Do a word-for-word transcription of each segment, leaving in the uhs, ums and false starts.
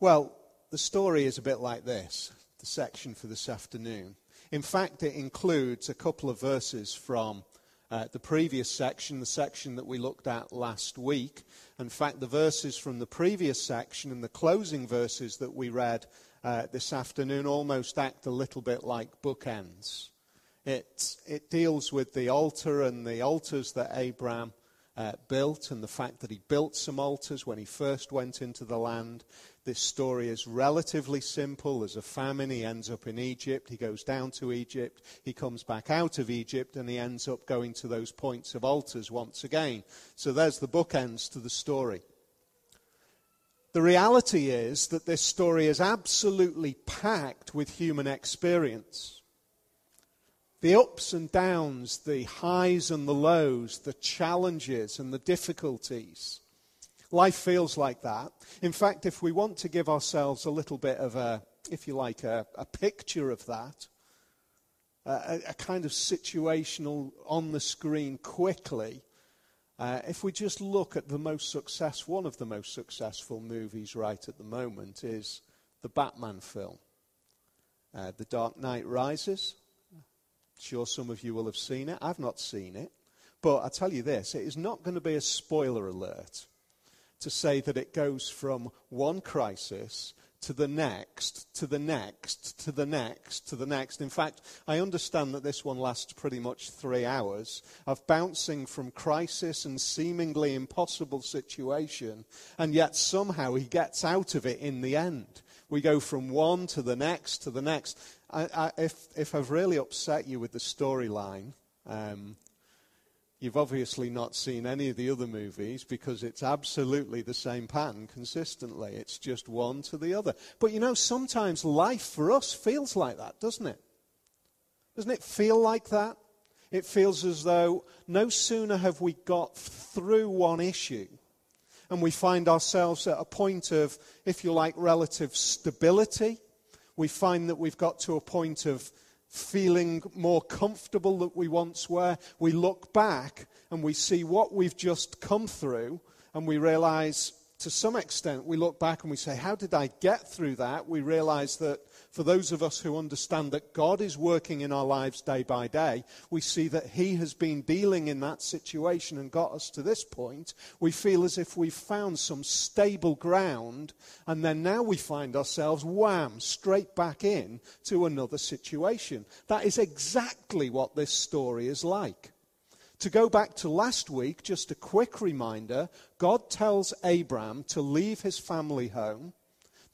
Well, the story is a bit like this, the section for this afternoon. In fact, it includes a couple of verses from uh, the previous section, the section that we looked at last week. In fact, the verses from the previous section and the closing verses that we read uh, this afternoon almost act a little bit like bookends. It, it deals with the altar and the altars that Abraham uh, built, and the fact that he built some altars when he first went into the land. This story is relatively simple. There's a famine. He ends up in Egypt. He goes down to Egypt. He comes back out of Egypt, and he ends up going to those points of altars once again. So there's the bookends to the story. The reality is that this story is absolutely packed with human experience. The ups and downs, the highs and the lows, the challenges and the difficulties. Life feels like that. In fact, if we want to give ourselves a little bit of a, if you like, a, a picture of that, a, a kind of situational on the screen quickly, uh, if we just look at the most successful, one of the most successful movies right at the moment is the Batman film, uh, The Dark Knight Rises. Sure, some of you will have seen it. I've not seen it. But I tell you this, it is not going to be a spoiler alert to say that it goes from one crisis to the next, to the next, to the next, to the next. In fact, I understand that this one lasts pretty much three hours of bouncing from crisis and seemingly impossible situation, and yet somehow he gets out of it in the end. We go from one to the next, to the next. I, I, if, if I've really upset you with the storyline, um, you've obviously not seen any of the other movies, because it's absolutely the same pattern consistently. It's just one to the other. But you know, sometimes life for us feels like that, doesn't it? Doesn't it feel like that? It feels as though no sooner have we got through one issue, and we find ourselves at a point of, if you like, relative stability. We find that we've got to a point of feeling more comfortable than we once were. We look back and we see what we've just come through, and we realize, to some extent, we look back and we say, how did I get through that? We realize that for those of us who understand that God is working in our lives day by day, we see that he has been dealing in that situation and got us to this point. We feel as if we've found some stable ground, and then now we find ourselves, wham, straight back in to another situation. That is exactly what this story is like. To go back to last week, just a quick reminder, God tells Abraham to leave his family home,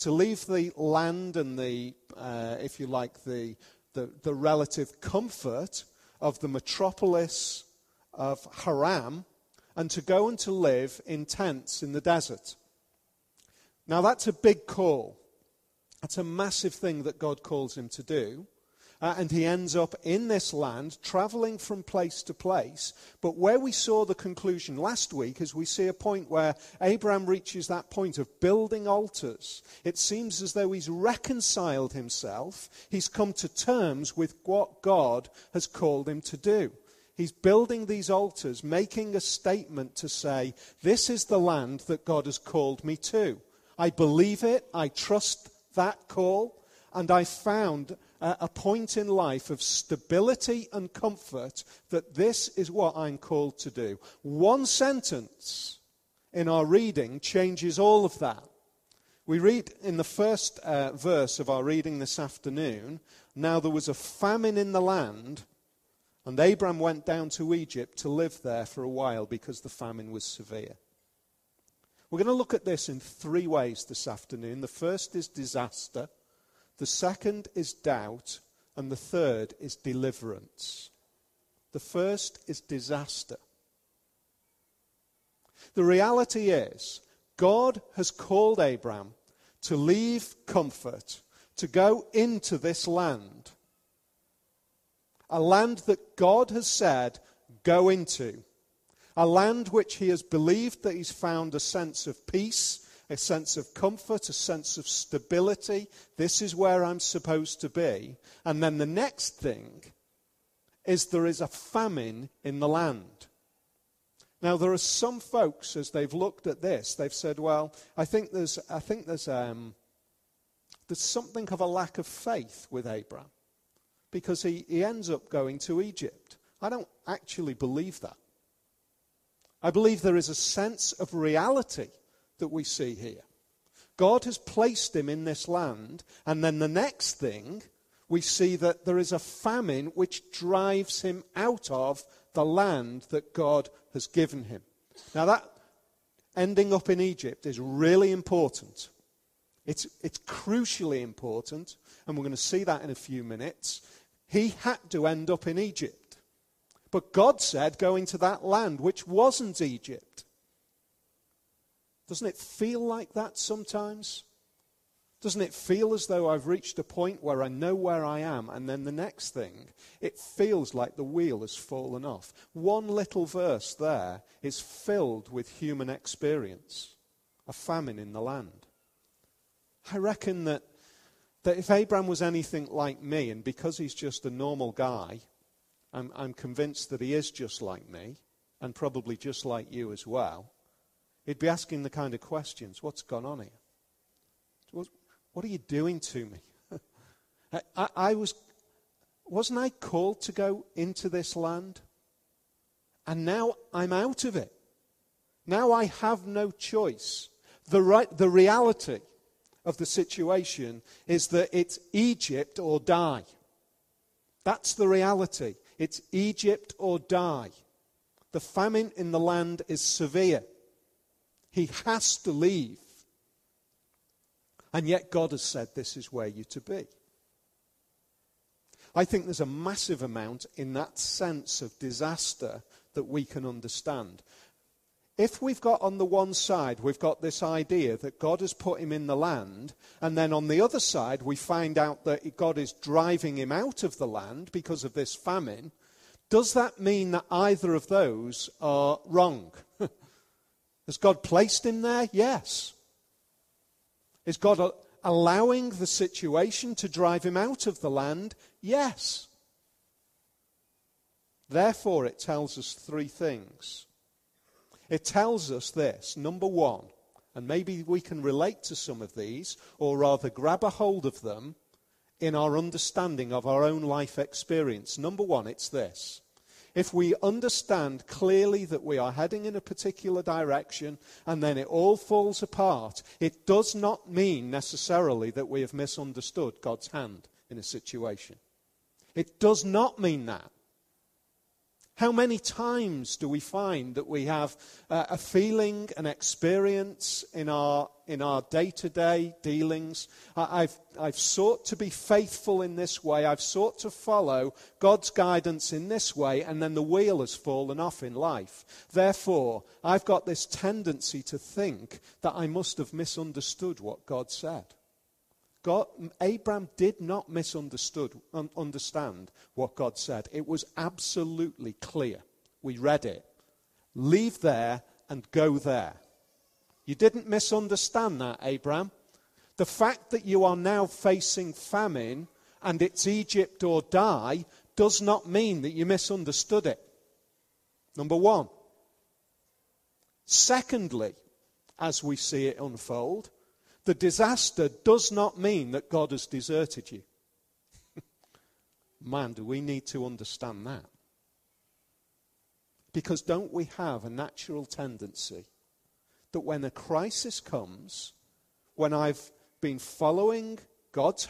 to leave the land and the, uh, if you like, the, the, the relative comfort of the metropolis of Haran, and to go and to live in tents in the desert. Now that's a big call. That's a massive thing that God calls him to do. Uh, and he ends up in this land, traveling from place to place. But where we saw the conclusion last week is we see a point where Abraham reaches that point of building altars. It seems as though he's reconciled himself. He's come to terms with what God has called him to do. He's building these altars, making a statement to say, this is the land that God has called me to. I believe it. I trust that call. And I found a point in life of stability and comfort that this is what I'm called to do. One sentence in our reading changes all of that. We read in the first uh, verse of our reading this afternoon, now there was a famine in the land, and Abram went down to Egypt to live there for a while because the famine was severe. We're going to look at this in three ways this afternoon. The first is disaster. The second is doubt, and the third is deliverance. The first is disaster. The reality is, God has called Abraham to leave comfort, to go into this land, a land that God has said, go into, a land which he has believed that he's found a sense of peace, a sense of comfort, a sense of stability. This is where I'm supposed to be. And then the next thing is there is a famine in the land. Now, there are some folks, as they've looked at this, they've said, well, I think there's, I think there's um, there's something of a lack of faith with Abraham, because he, he ends up going to Egypt. I don't actually believe that. I believe there is a sense of reality that we see here. God has placed him in this land, and then the next thing, we see that there is a famine which drives him out of the land that God has given him. Now that ending up in Egypt is really important. It's, it's crucially important, and we're going to see that in a few minutes. He had to end up in Egypt. But God said, go into that land, which wasn't Egypt. Doesn't it feel like that sometimes? Doesn't it feel as though I've reached a point where I know where I am, and then the next thing, it feels like the wheel has fallen off? One little verse there is filled with human experience, a famine in the land. I reckon that, that if Abraham was anything like me, and because he's just a normal guy, I'm, I'm convinced that he is just like me, and probably just like you as well, he'd be asking the kind of questions, what's gone on here? What are you doing to me? I, I, I was, wasn't I called to go into this land? And now I'm out of it. Now I have no choice. The right, the reality of the situation is that it's Egypt or die. That's the reality. It's Egypt or die. The famine in the land is severe. He has to leave. And yet God has said, this is where you're to be. I think there's a massive amount in that sense of disaster that we can understand. If we've got on the one side, we've got this idea that God has put him in the land, and then on the other side, we find out that God is driving him out of the land because of this famine, does that mean that either of those are wrong? Has God placed him there? Yes. Is God allowing the situation to drive him out of the land? Yes. Therefore, it tells us three things. It tells us this. Number one, and maybe we can relate to some of these, or rather grab a hold of them in our understanding of our own life experience. Number one, it's this. If we understand clearly that we are heading in a particular direction and then it all falls apart, it does not mean necessarily that we have misunderstood God's hand in a situation. It does not mean that. How many times do we find that we have uh, a feeling, an experience in our in our day-to-day dealings? I, I've, I've sought to be faithful in this way. I've sought to follow God's guidance in this way, and then the wheel has fallen off in life. Therefore, I've got this tendency to think that I must have misunderstood what God said. God, Abraham did not misunderstood, un, understand what God said. It was absolutely clear. We read it. Leave there and go there. You didn't misunderstand that, Abraham. The fact that you are now facing famine and it's Egypt or die does not mean that you misunderstood it. Number one. Secondly, as we see it unfold, the disaster does not mean that God has deserted you. Man, do we need to understand that? Because don't we have a natural tendency that when a crisis comes, when I've been following God's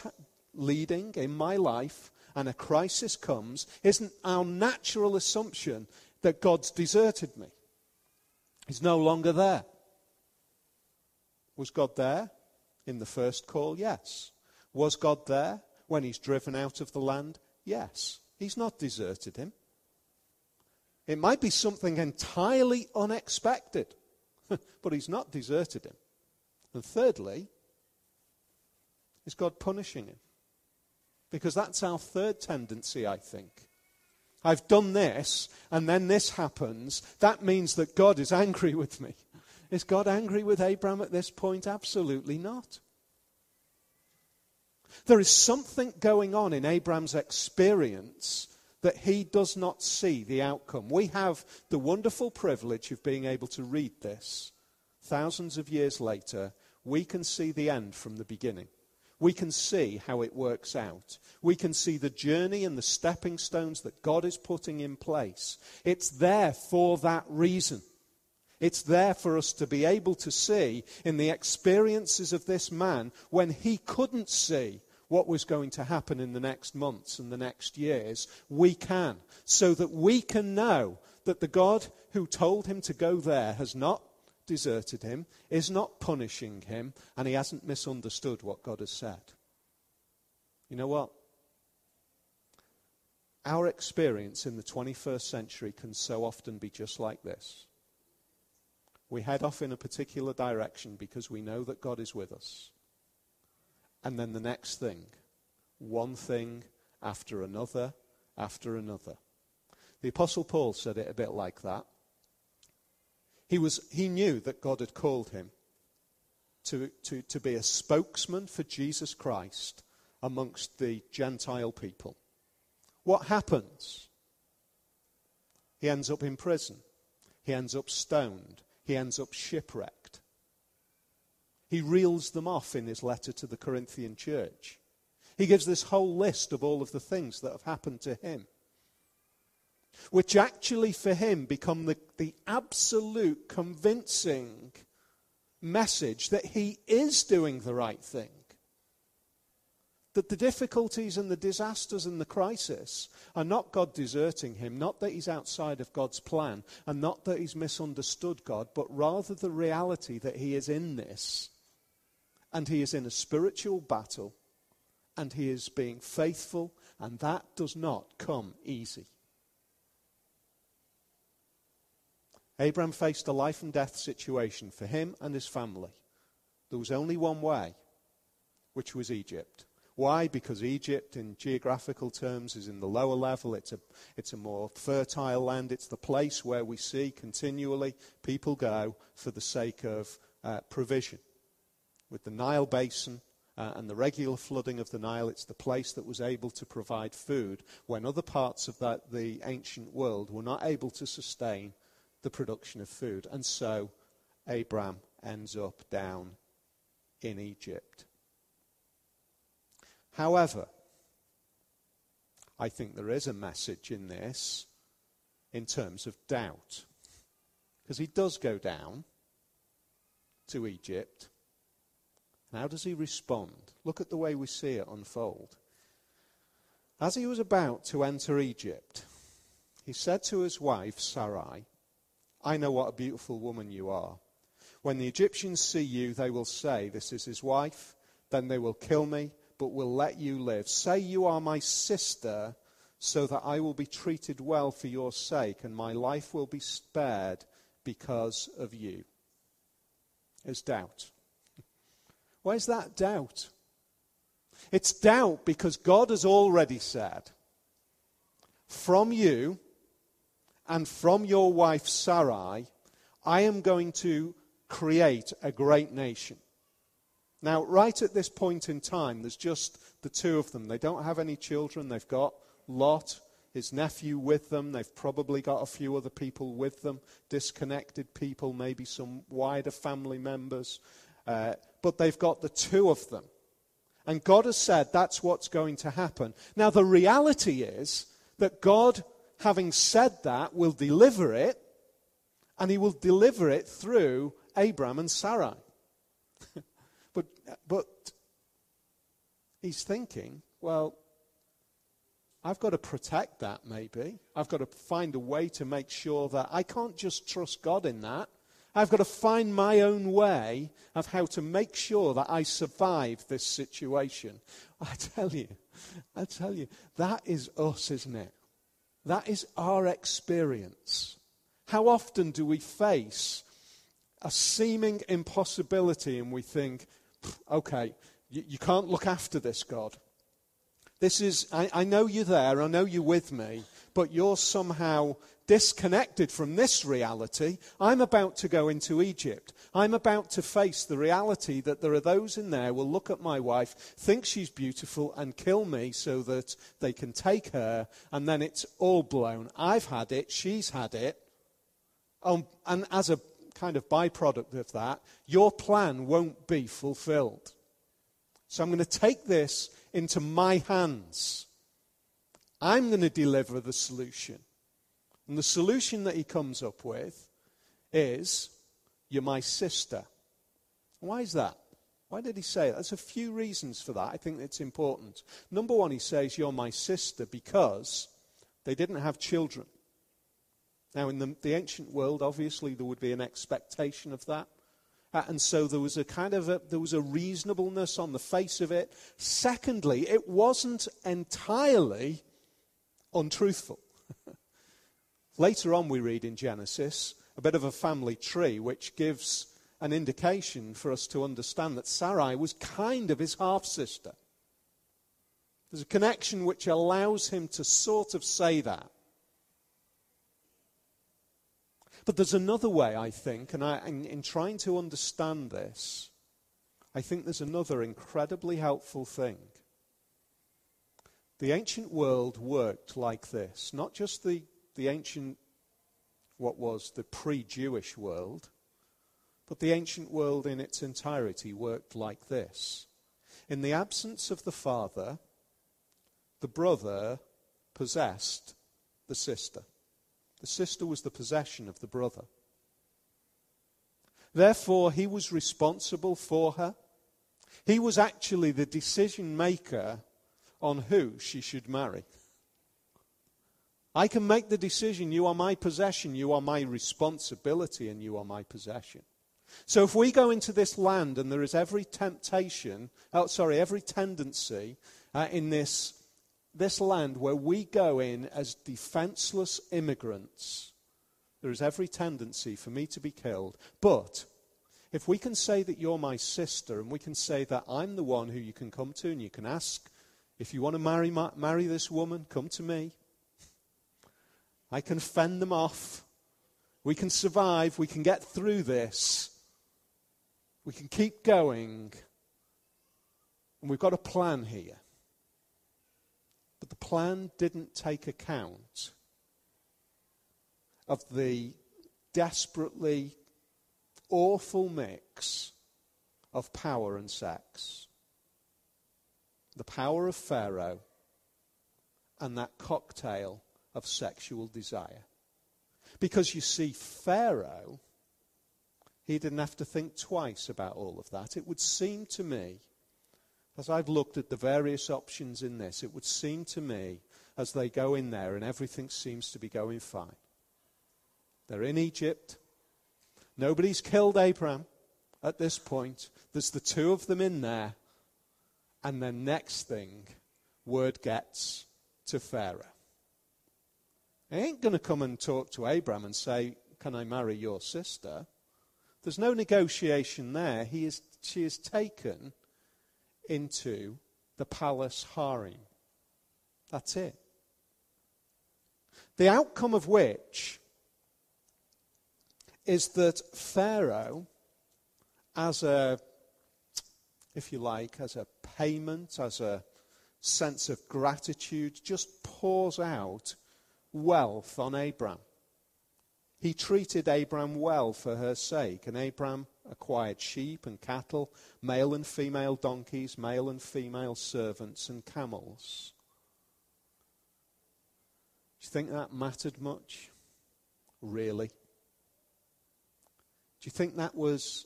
leading in my life and a crisis comes, isn't our natural assumption that God's deserted me? He's no longer there. Was God there? In the first call, yes. Was God there when he's driven out of the land? Yes. He's not deserted him. It might be something entirely unexpected, but he's not deserted him. And thirdly, is God punishing him? Because that's our third tendency, I think. I've done this, and then this happens. That means that God is angry with me. Is God angry with Abraham at this point? Absolutely not. There is something going on in Abraham's experience that he does not see the outcome. We have the wonderful privilege of being able to read this. Thousands of years later, we can see the end from the beginning. we can see how it works out. We can see the journey and the stepping stones that God is putting in place. It's there for that reason. It's there for us to be able to see in the experiences of this man when he couldn't see what was going to happen in the next months and the next years. We can, so that we can know that the God who told him to go there has not deserted him, is not punishing him, and he hasn't misunderstood what God has said. You know what? Our experience in the twenty-first century can so often be just like this. We head off in a particular direction because we know that God is with us. And then the next thing, one thing after another, after another. The Apostle Paul said it a bit like that. He was, he knew that God had called him to, to, to be a spokesman for Jesus Christ amongst the Gentile people. What happens? He ends up in prison. He ends up stoned. He ends up shipwrecked. He reels them off in his letter to the Corinthian church. He gives this whole list of all of the things that have happened to him, which actually for him become the, the absolute convincing message that he is doing the right thing. That the difficulties and the disasters and the crisis are not God deserting him, not that he's outside of God's plan, and not that he's misunderstood God, but rather the reality that he is in this, and he is in a spiritual battle, and he is being faithful, and that does not come easy. Abraham faced a life and death situation for him and his family. There was only one way, which was Egypt. Why? Because Egypt, in geographical terms, is in the lower level. It's a, it's a more fertile land. It's the place where we see continually people go for the sake of uh, provision. With the Nile basin uh, and the regular flooding of the Nile, it's the place that was able to provide food when other parts of that, the ancient world were not able to sustain the production of food. And so Abraham ends up down in Egypt. However, I think there is a message in this in terms of doubt, because he does go down to Egypt. How does he respond? Look at the way we see it unfold. As he was about to enter Egypt, he said to his wife Sarai, "I know what a beautiful woman you are. When the Egyptians see you, they will say, 'This is his wife.' Then they will kill me, but will let you live. Say you are my sister, so that I will be treated well for your sake, and my life will be spared because of you." It's doubt. Where's that doubt? It's doubt because God has already said, "From you and from your wife Sarai, I am going to create a great nation." Now, right at this point in time, there's just the two of them. They don't have any children. They've got Lot, his nephew, with them. They've probably got a few other people with them, disconnected people, maybe some wider family members. Uh, but they've got the two of them. And God has said that's what's going to happen. Now, the reality is that God, having said that, will deliver it, and he will deliver it through Abraham and Sarai. But but he's thinking, well, I've got to protect that maybe. I've got to find a way to make sure that I can't just trust God in that. I've got to find my own way of how to make sure that I survive this situation. I tell you, I tell you, that is us, isn't it? That is our experience. How often do we face a seeming impossibility and we think, okay, you, you can't look after this, God. This is, I, I know you're there, I know you're with me, but you're somehow disconnected from this reality. I'm about to go into Egypt. I'm about to face the reality that there are those in there who will look at my wife, think she's beautiful, and kill me so that they can take her, and then it's all blown. I've had it, she's had it. Um, and as a kind of byproduct of that, your plan won't be fulfilled. So I'm going to take this into my hands. I'm going to deliver the solution. And the solution that he comes up with is, you're my sister. Why is that? Why did he say that? There's a few reasons for that. I think it's important. Number one, he says, you're my sister, because they didn't have children. Now, in the, the ancient world, obviously, there would be an expectation of that. Uh, and so there was a kind of a, there was a reasonableness on the face of it. Secondly, it wasn't entirely untruthful. Later on, we read in Genesis a bit of a family tree, which gives an indication for us to understand that Sarai was kind of his half-sister. There's a connection which allows him to sort of say that. But there's another way, I think, and I, in, in trying to understand this, I think there's another incredibly helpful thing. The ancient world worked like this, not just the, the ancient, what was the pre-Jewish world, but the ancient world in its entirety worked like this. In the absence of the father, the brother possessed the sister. The sister was the possession of the brother. Therefore, he was responsible for her. He was actually the decision maker on who she should marry. I can make the decision, you are my possession, you are my responsibility, and you are my possession. So if we go into this land and there is every temptation, oh, sorry, every tendency uh, in this This land where we go in as defenseless immigrants, there is every tendency for me to be killed. But if we can say that you're my sister, and we can say that I'm the one who you can come to and you can ask, if you want to marry, ma- marry this woman, come to me. I can fend them off. We can survive. We can get through this. We can keep going. And we've got a plan here. But the plan didn't take account of the desperately awful mix of power and sex. The power of Pharaoh and that cocktail of sexual desire. Because you see, Pharaoh, he didn't have to think twice about all of that. It would seem to me, as I've looked at the various options in this, it would seem to me, as they go in there and everything seems to be going fine. They're in Egypt. Nobody's killed Abraham at this point. There's the two of them in there. And then next thing, word gets to Pharaoh. He ain't going to come and talk to Abraham and say, can I marry your sister? There's no negotiation there. He is, she is taken into the palace harem. That's it. The outcome of which is that Pharaoh, as a, if you like, as a payment, as a sense of gratitude, just pours out wealth on Abram. He treated Abram well for her sake, and Abram acquired sheep and cattle, male and female donkeys, male and female servants, and camels. Do you think that mattered much? Really? Do you think that was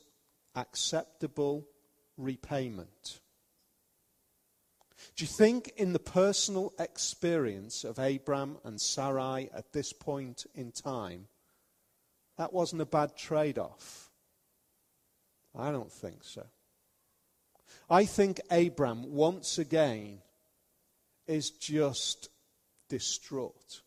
acceptable repayment? Do you think in the personal experience of Abram and Sarai at this point in time, that wasn't a bad trade-off? I don't think so. I think Abram, once again, is just distraught.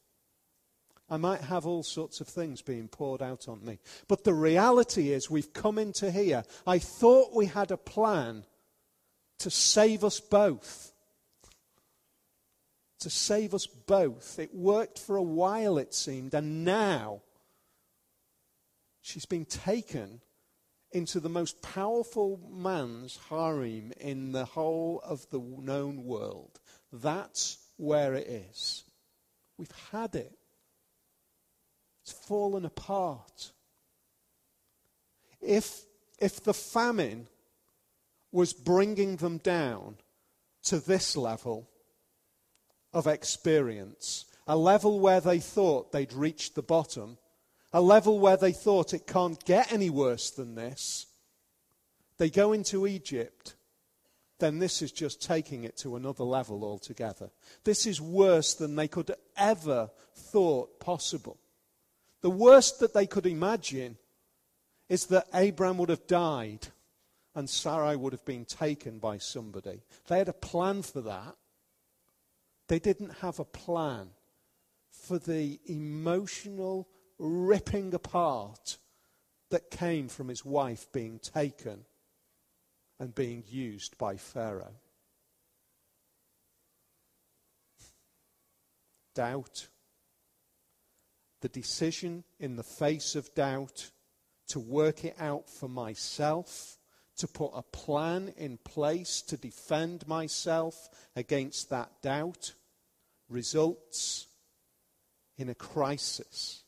I might have all sorts of things being poured out on me. But the reality is, we've come into here. I thought we had a plan to save us both. To save us both. It worked for a while, it seemed, and now she's been taken into the most powerful man's harem in the whole of the known world. That's where it is. We've had it. It's fallen apart. If, if the famine was bringing them down to this level of experience, a level where they thought they'd reached the bottom, a level where they thought it can't get any worse than this. They go into Egypt, then this is just taking it to another level altogether. This is worse than they could ever thought possible. The worst that they could imagine is that Abraham would have died and Sarai would have been taken by somebody. They had a plan for that. They didn't have a plan for the emotional ripping apart that came from his wife being taken and being used by Pharaoh. Doubt. The decision in the face of doubt to work it out for myself, to put a plan in place to defend myself against that doubt, results in a crisis.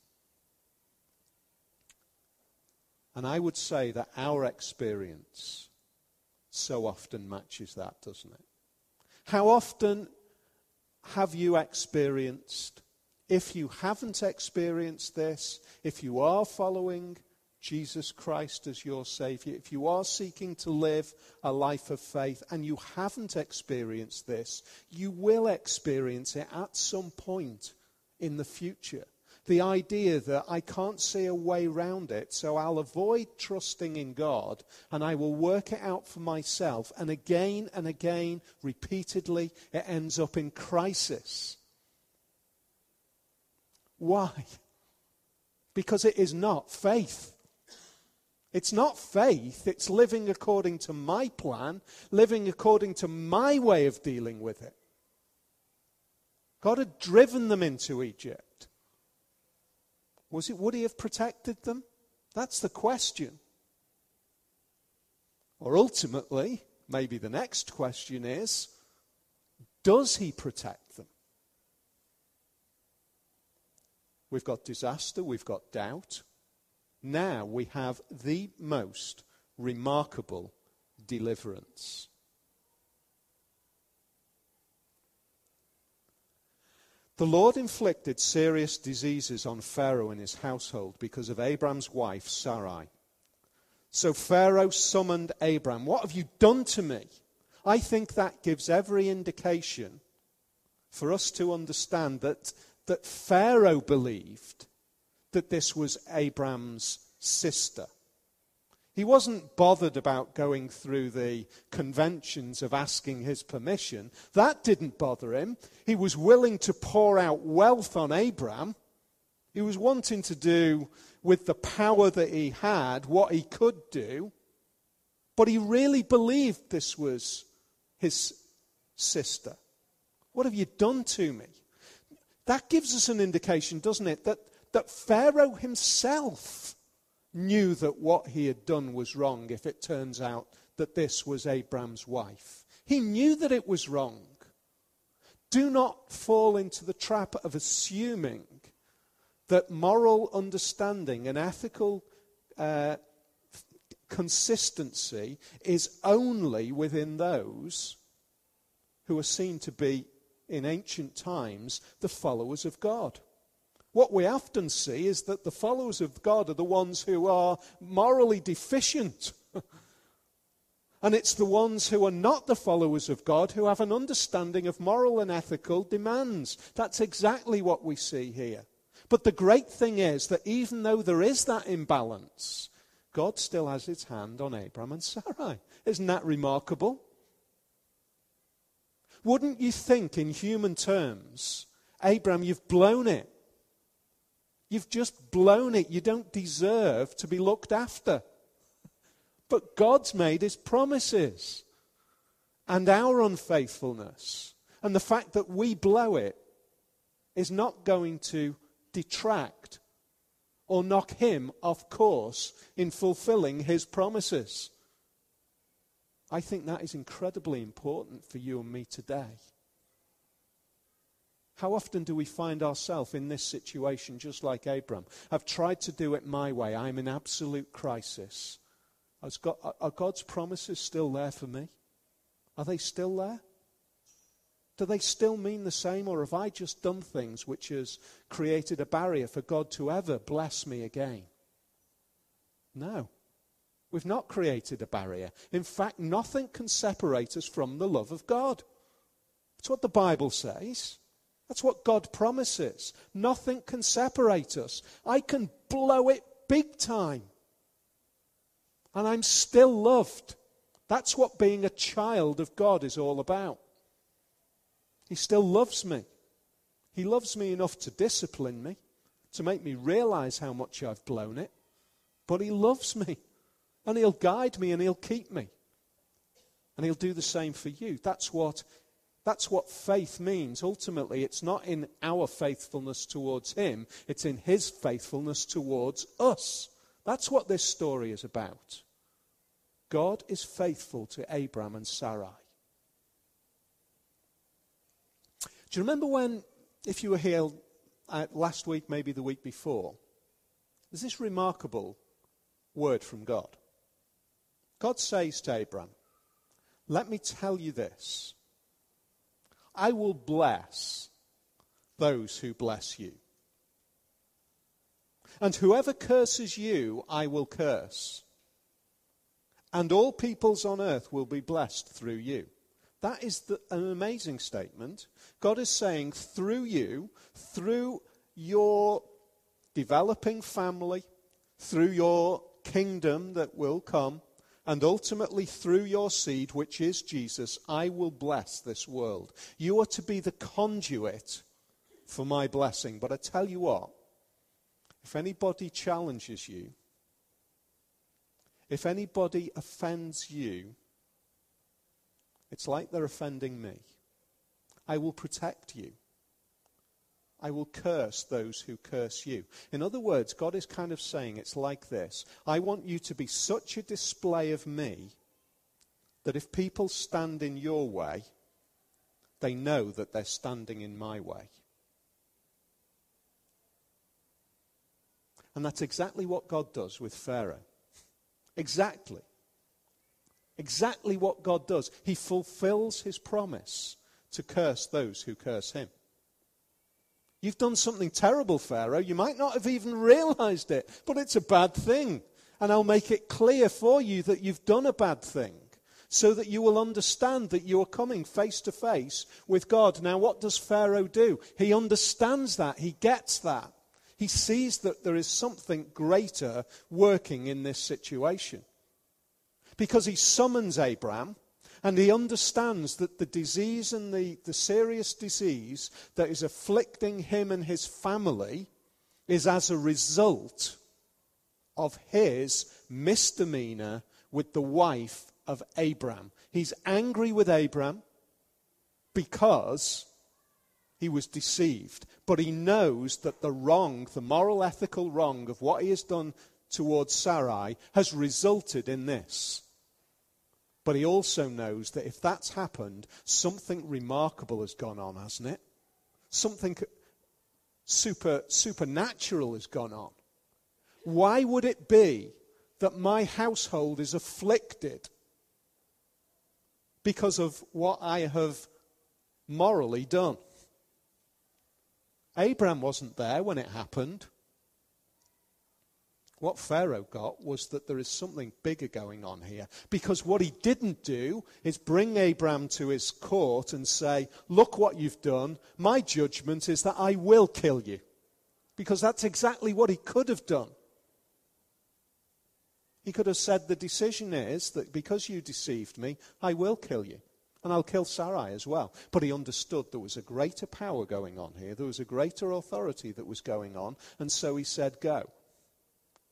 And I would say that our experience so often matches that, doesn't it? How often have you experienced, if you haven't experienced this, if you are following Jesus Christ as your Savior, if you are seeking to live a life of faith and you haven't experienced this, you will experience it at some point in the future. The idea that I can't see a way round it, so I'll avoid trusting in God and I will work it out for myself. And again and again, repeatedly, it ends up in crisis. Why? Because it is not faith. It's not faith. It's living according to my plan, living according to my way of dealing with it. God had driven them into Egypt. Was it, would he have protected them? That's the question. Or ultimately, maybe the next question is, does he protect them? We've got disaster, we've got doubt. Now we have the most remarkable deliverance. The Lord inflicted serious diseases on Pharaoh and his household because of Abram's wife, Sarai. So Pharaoh summoned Abram. What have you done to me? I think that gives every indication for us to understand that, that Pharaoh believed that this was Abram's sister. He wasn't bothered about going through the conventions of asking his permission. That didn't bother him. He was willing to pour out wealth on Abram. He was wanting to do with the power that he had what he could do. But he really believed this was his sister. What have you done to me? That gives us an indication, doesn't it, that, that Pharaoh himself knew that what he had done was wrong if it turns out that this was Abram's wife. He knew that it was wrong. Do not fall into the trap of assuming that moral understanding and ethical uh, consistency is only within those who are seen to be, in ancient times, the followers of God. What we often see is that the followers of God are the ones who are morally deficient. And it's the ones who are not the followers of God who have an understanding of moral and ethical demands. That's exactly what we see here. But the great thing is that even though there is that imbalance, God still has his hand on Abram and Sarai. Isn't that remarkable? Wouldn't you think in human terms, Abram, you've blown it. You've just blown it. You don't deserve to be looked after. But God's made his promises. And our unfaithfulness and the fact that we blow it is not going to detract or knock him off course in fulfilling his promises. I think that is incredibly important for you and me today. How often do we find ourselves in this situation just like Abram? I've tried to do it my way. I'm in absolute crisis. Has God, are God's promises still there for me? Are they still there? Do they still mean the same, or have I just done things which has created a barrier for God to ever bless me again? No. We've not created a barrier. In fact, nothing can separate us from the love of God. That's what the Bible says. That's what God promises. Nothing can separate us. I can blow it big time, and I'm still loved. That's what being a child of God is all about. He still loves me. He loves me enough to discipline me, to make me realize how much I've blown it. But he loves me, and he'll guide me, and he'll keep me. And he'll do the same for you. That's what, that's what faith means. Ultimately, it's not in our faithfulness towards him. It's in his faithfulness towards us. That's what this story is about. God is faithful to Abram and Sarai. Do you remember when, if you were here uh, last week, maybe the week before, there's this remarkable word from God. God says to Abram, let me tell you this. I will bless those who bless you. And whoever curses you, I will curse. And all peoples on earth will be blessed through you. That is the, an amazing statement. God is saying, through you, through your developing family, through your kingdom that will come, and ultimately through your seed, which is Jesus, I will bless this world. You are to be the conduit for my blessing. But I tell you what, if anybody challenges you, if anybody offends you, it's like they're offending me. I will protect you. I will curse those who curse you. In other words, God is kind of saying it's like this. I want you to be such a display of me that if people stand in your way, they know that they're standing in my way. And that's exactly what God does with Pharaoh. Exactly. Exactly what God does. He fulfills his promise to curse those who curse him. You've done something terrible, Pharaoh. You might not have even realized it, but it's a bad thing. And I'll make it clear for you that you've done a bad thing, so that you will understand that you are coming face to face with God. Now, what does Pharaoh do? He understands that. He gets that. He sees that there is something greater working in this situation. Because he summons Abram, and he understands that the disease and the, the serious disease that is afflicting him and his family is as a result of his misdemeanor with the wife of Abram. He's angry with Abram because he was deceived, but he knows that the wrong, the moral, ethical wrong of what he has done towards Sarai has resulted in this. But he also knows that if that's happened, something remarkable has gone on, hasn't it? Something super, supernatural has gone on. Why would it be that my household is afflicted because of what I have morally done? Abram wasn't there when it happened. What Pharaoh got was that there is something bigger going on here. Because what he didn't do is bring Abram to his court and say, look what you've done. My judgment is that I will kill you. Because that's exactly what he could have done. He could have said, the decision is that because you deceived me, I will kill you. And I'll kill Sarai as well. But he understood there was a greater power going on here. There was a greater authority that was going on. And so he said, go.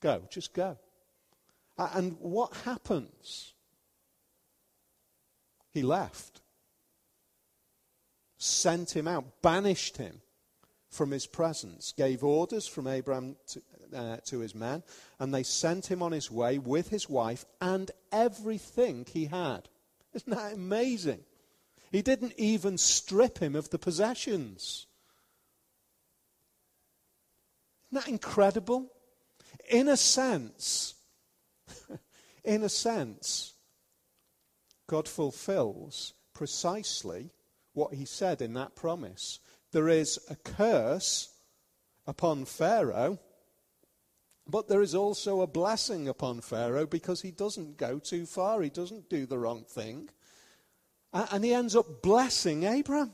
Go. Just go. And what happens? He left. Sent him out. Banished him from his presence. Gave orders from Abram to, uh, to his men. And they sent him on his way with his wife and everything he had. Isn't that amazing? He didn't even strip him of the possessions. Isn't that incredible? In a sense, In a sense, God fulfills precisely what he said in that promise. There is a curse upon Pharaoh, but there is also a blessing upon Pharaoh because he doesn't go too far. He doesn't do the wrong thing. And he ends up blessing Abraham.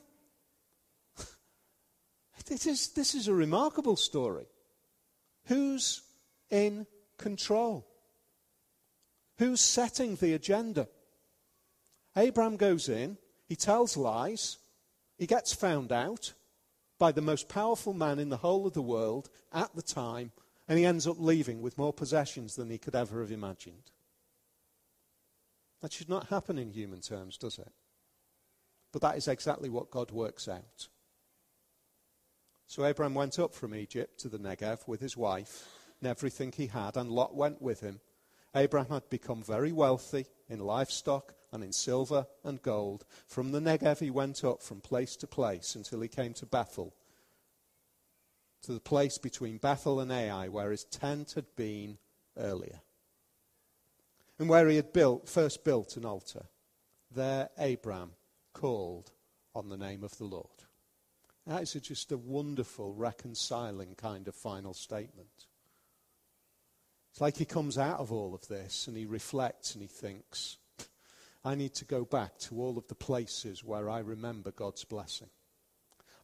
This is, this is a remarkable story. Who's in control? Who's setting the agenda? Abraham goes in, he tells lies, he gets found out by the most powerful man in the whole of the world at the time, and he ends up leaving with more possessions than he could ever have imagined. That should not happen in human terms, does it? But that is exactly what God works out. So Abraham went up from Egypt to the Negev with his wife and everything he had, and Lot went with him. Abraham had become very wealthy in livestock and in silver and gold. From the Negev he went up from place to place until he came to Bethel, to the place between Bethel and Ai, where his tent had been earlier, and where he had built, first built an altar. There Abraham called on the name of the Lord. That is just a wonderful, reconciling kind of final statement. It's like he comes out of all of this and he reflects and he thinks, I need to go back to all of the places where I remember God's blessing.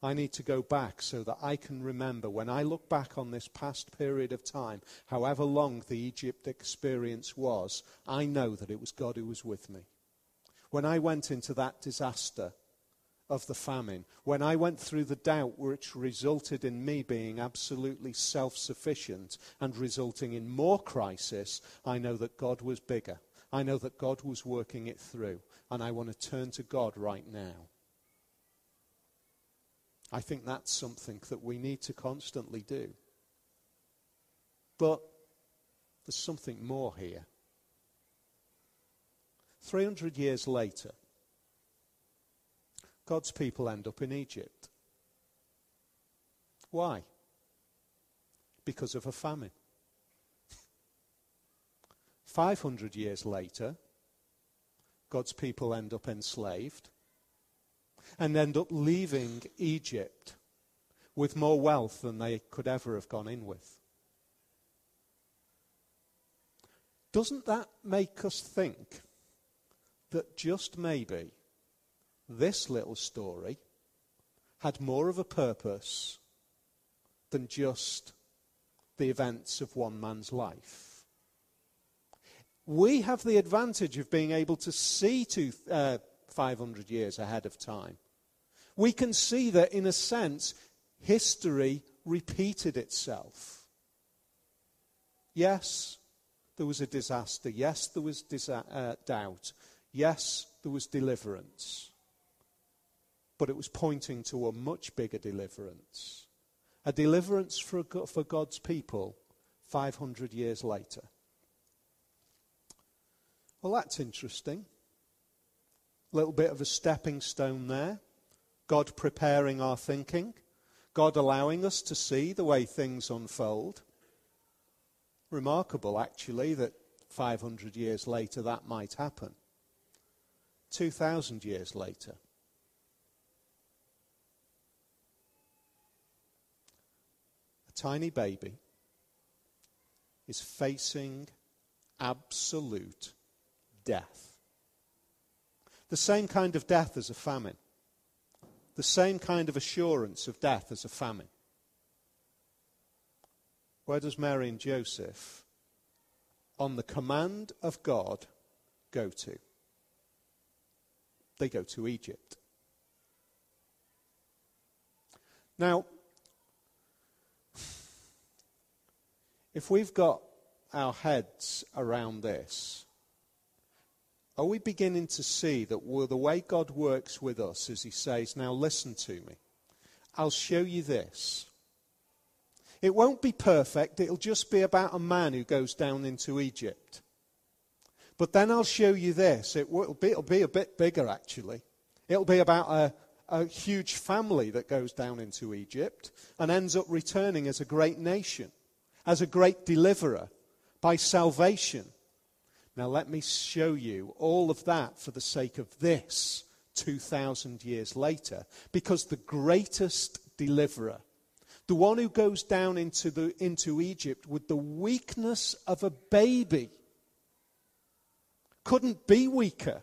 I need to go back so that I can remember when I look back on this past period of time, however long the Egypt experience was, I know that it was God who was with me. When I went into that disaster of the famine, when I went through the doubt which resulted in me being absolutely self-sufficient and resulting in more crisis, I know that God was bigger. I know that God was working it through, and I want to turn to God right now. I think that's something that we need to constantly do. But there's something more here. three hundred years later, God's people end up in Egypt. Why? Because of a famine. five hundred years later, God's people end up enslaved and end up leaving Egypt with more wealth than they could ever have gone in with. Doesn't that make us think that just maybe this little story had more of a purpose than just the events of one man's life? We have the advantage of being able to see to uh, five hundred years ahead of time. We can see that, in a sense, history repeated itself. Yes, there was a disaster. Yes, there was disa- uh, doubt. Yes, there was deliverance. But it was pointing to a much bigger deliverance. A deliverance for, for God's people five hundred years later. Well, that's interesting. Little bit of a stepping stone there. God preparing our thinking. God allowing us to see the way things unfold. Remarkable, actually, that five hundred years later that might happen. two thousand years later. A tiny baby is facing absolute death. The same kind of death as a famine. The same kind of assurance of death as a famine. Where does Mary and Joseph, on the command of God, go to? They go to Egypt. Now, if we've got our heads around this, are we beginning to see that well, the way God works with us is he says, now listen to me. I'll show you this. It won't be perfect. It'll just be about a man who goes down into Egypt. But then I'll show you this. It will be, it'll be a bit bigger, actually. It'll be about a, a huge family that goes down into Egypt and ends up returning as a great nation, as a great deliverer by salvation. Now let me show you all of that for the sake of this two thousand years later, because the greatest deliverer, the one who goes down into, the, into Egypt with the weakness of a baby, couldn't be weaker,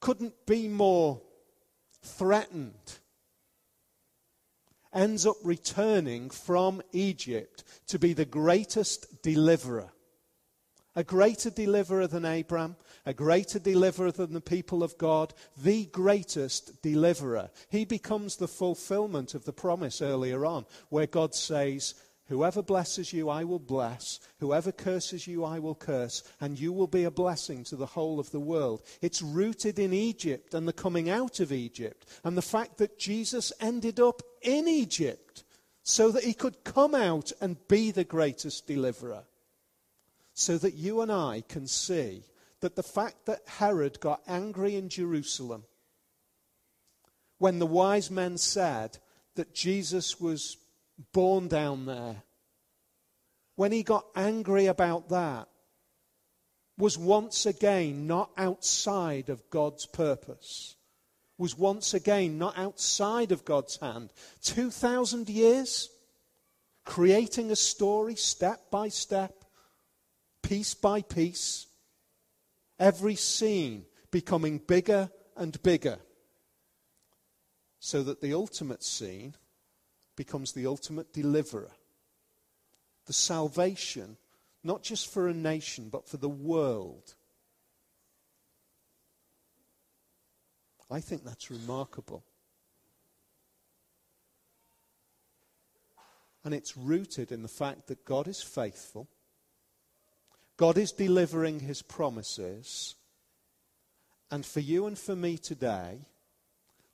couldn't be more threatened, ends up returning from Egypt to be the greatest deliverer. A greater deliverer than Abraham, a greater deliverer than the people of God, the greatest deliverer. He becomes the fulfillment of the promise earlier on, where God says, whoever blesses you, I will bless. Whoever curses you, I will curse. And you will be a blessing to the whole of the world. It's rooted in Egypt and the coming out of Egypt, and the fact that Jesus ended up in Egypt so that he could come out and be the greatest deliverer. So that you and I can see that the fact that Herod got angry in Jerusalem when the wise men said that Jesus was born down there, when he got angry about that, was once again not outside of God's purpose, was once again not outside of God's hand. two thousand years, creating a story step by step, piece by piece, every scene becoming bigger and bigger, so that the ultimate scene becomes the ultimate deliverer. The salvation, not just for a nation, but for the world. I think that's remarkable. And it's rooted in the fact that God is faithful. God is delivering his promises. And for you and for me today,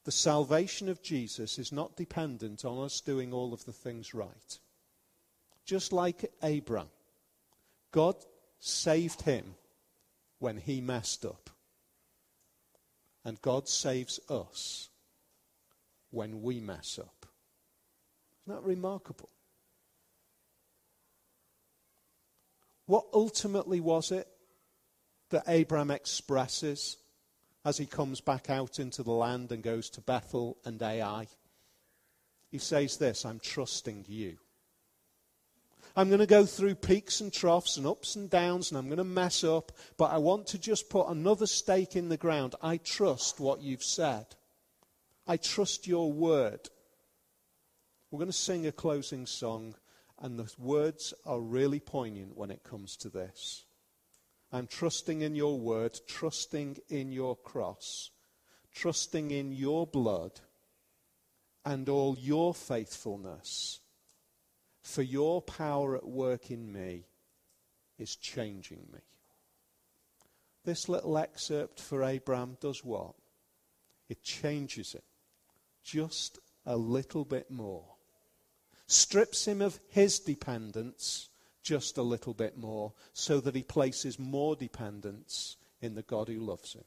the salvation of Jesus is not dependent on us doing all of the things right. Just like Abraham, God saved him when he messed up. And God saves us when we mess up. Isn't that remarkable? What ultimately was it that Abraham expresses as he comes back out into the land and goes to Bethel and Ai? He says this, I'm trusting you. I'm going to go through peaks and troughs and ups and downs, and I'm going to mess up, but I want to just put another stake in the ground. I trust what you've said. I trust your word. We're going to sing a closing song. And the words are really poignant when it comes to this. I'm trusting in your word, trusting in your cross, trusting in your blood and all your faithfulness, for your power at work in me is changing me. This little excerpt for Abraham does what? It changes it just a little bit more. Strips him of his dependence just a little bit more, so that he places more dependence in the God who loves him.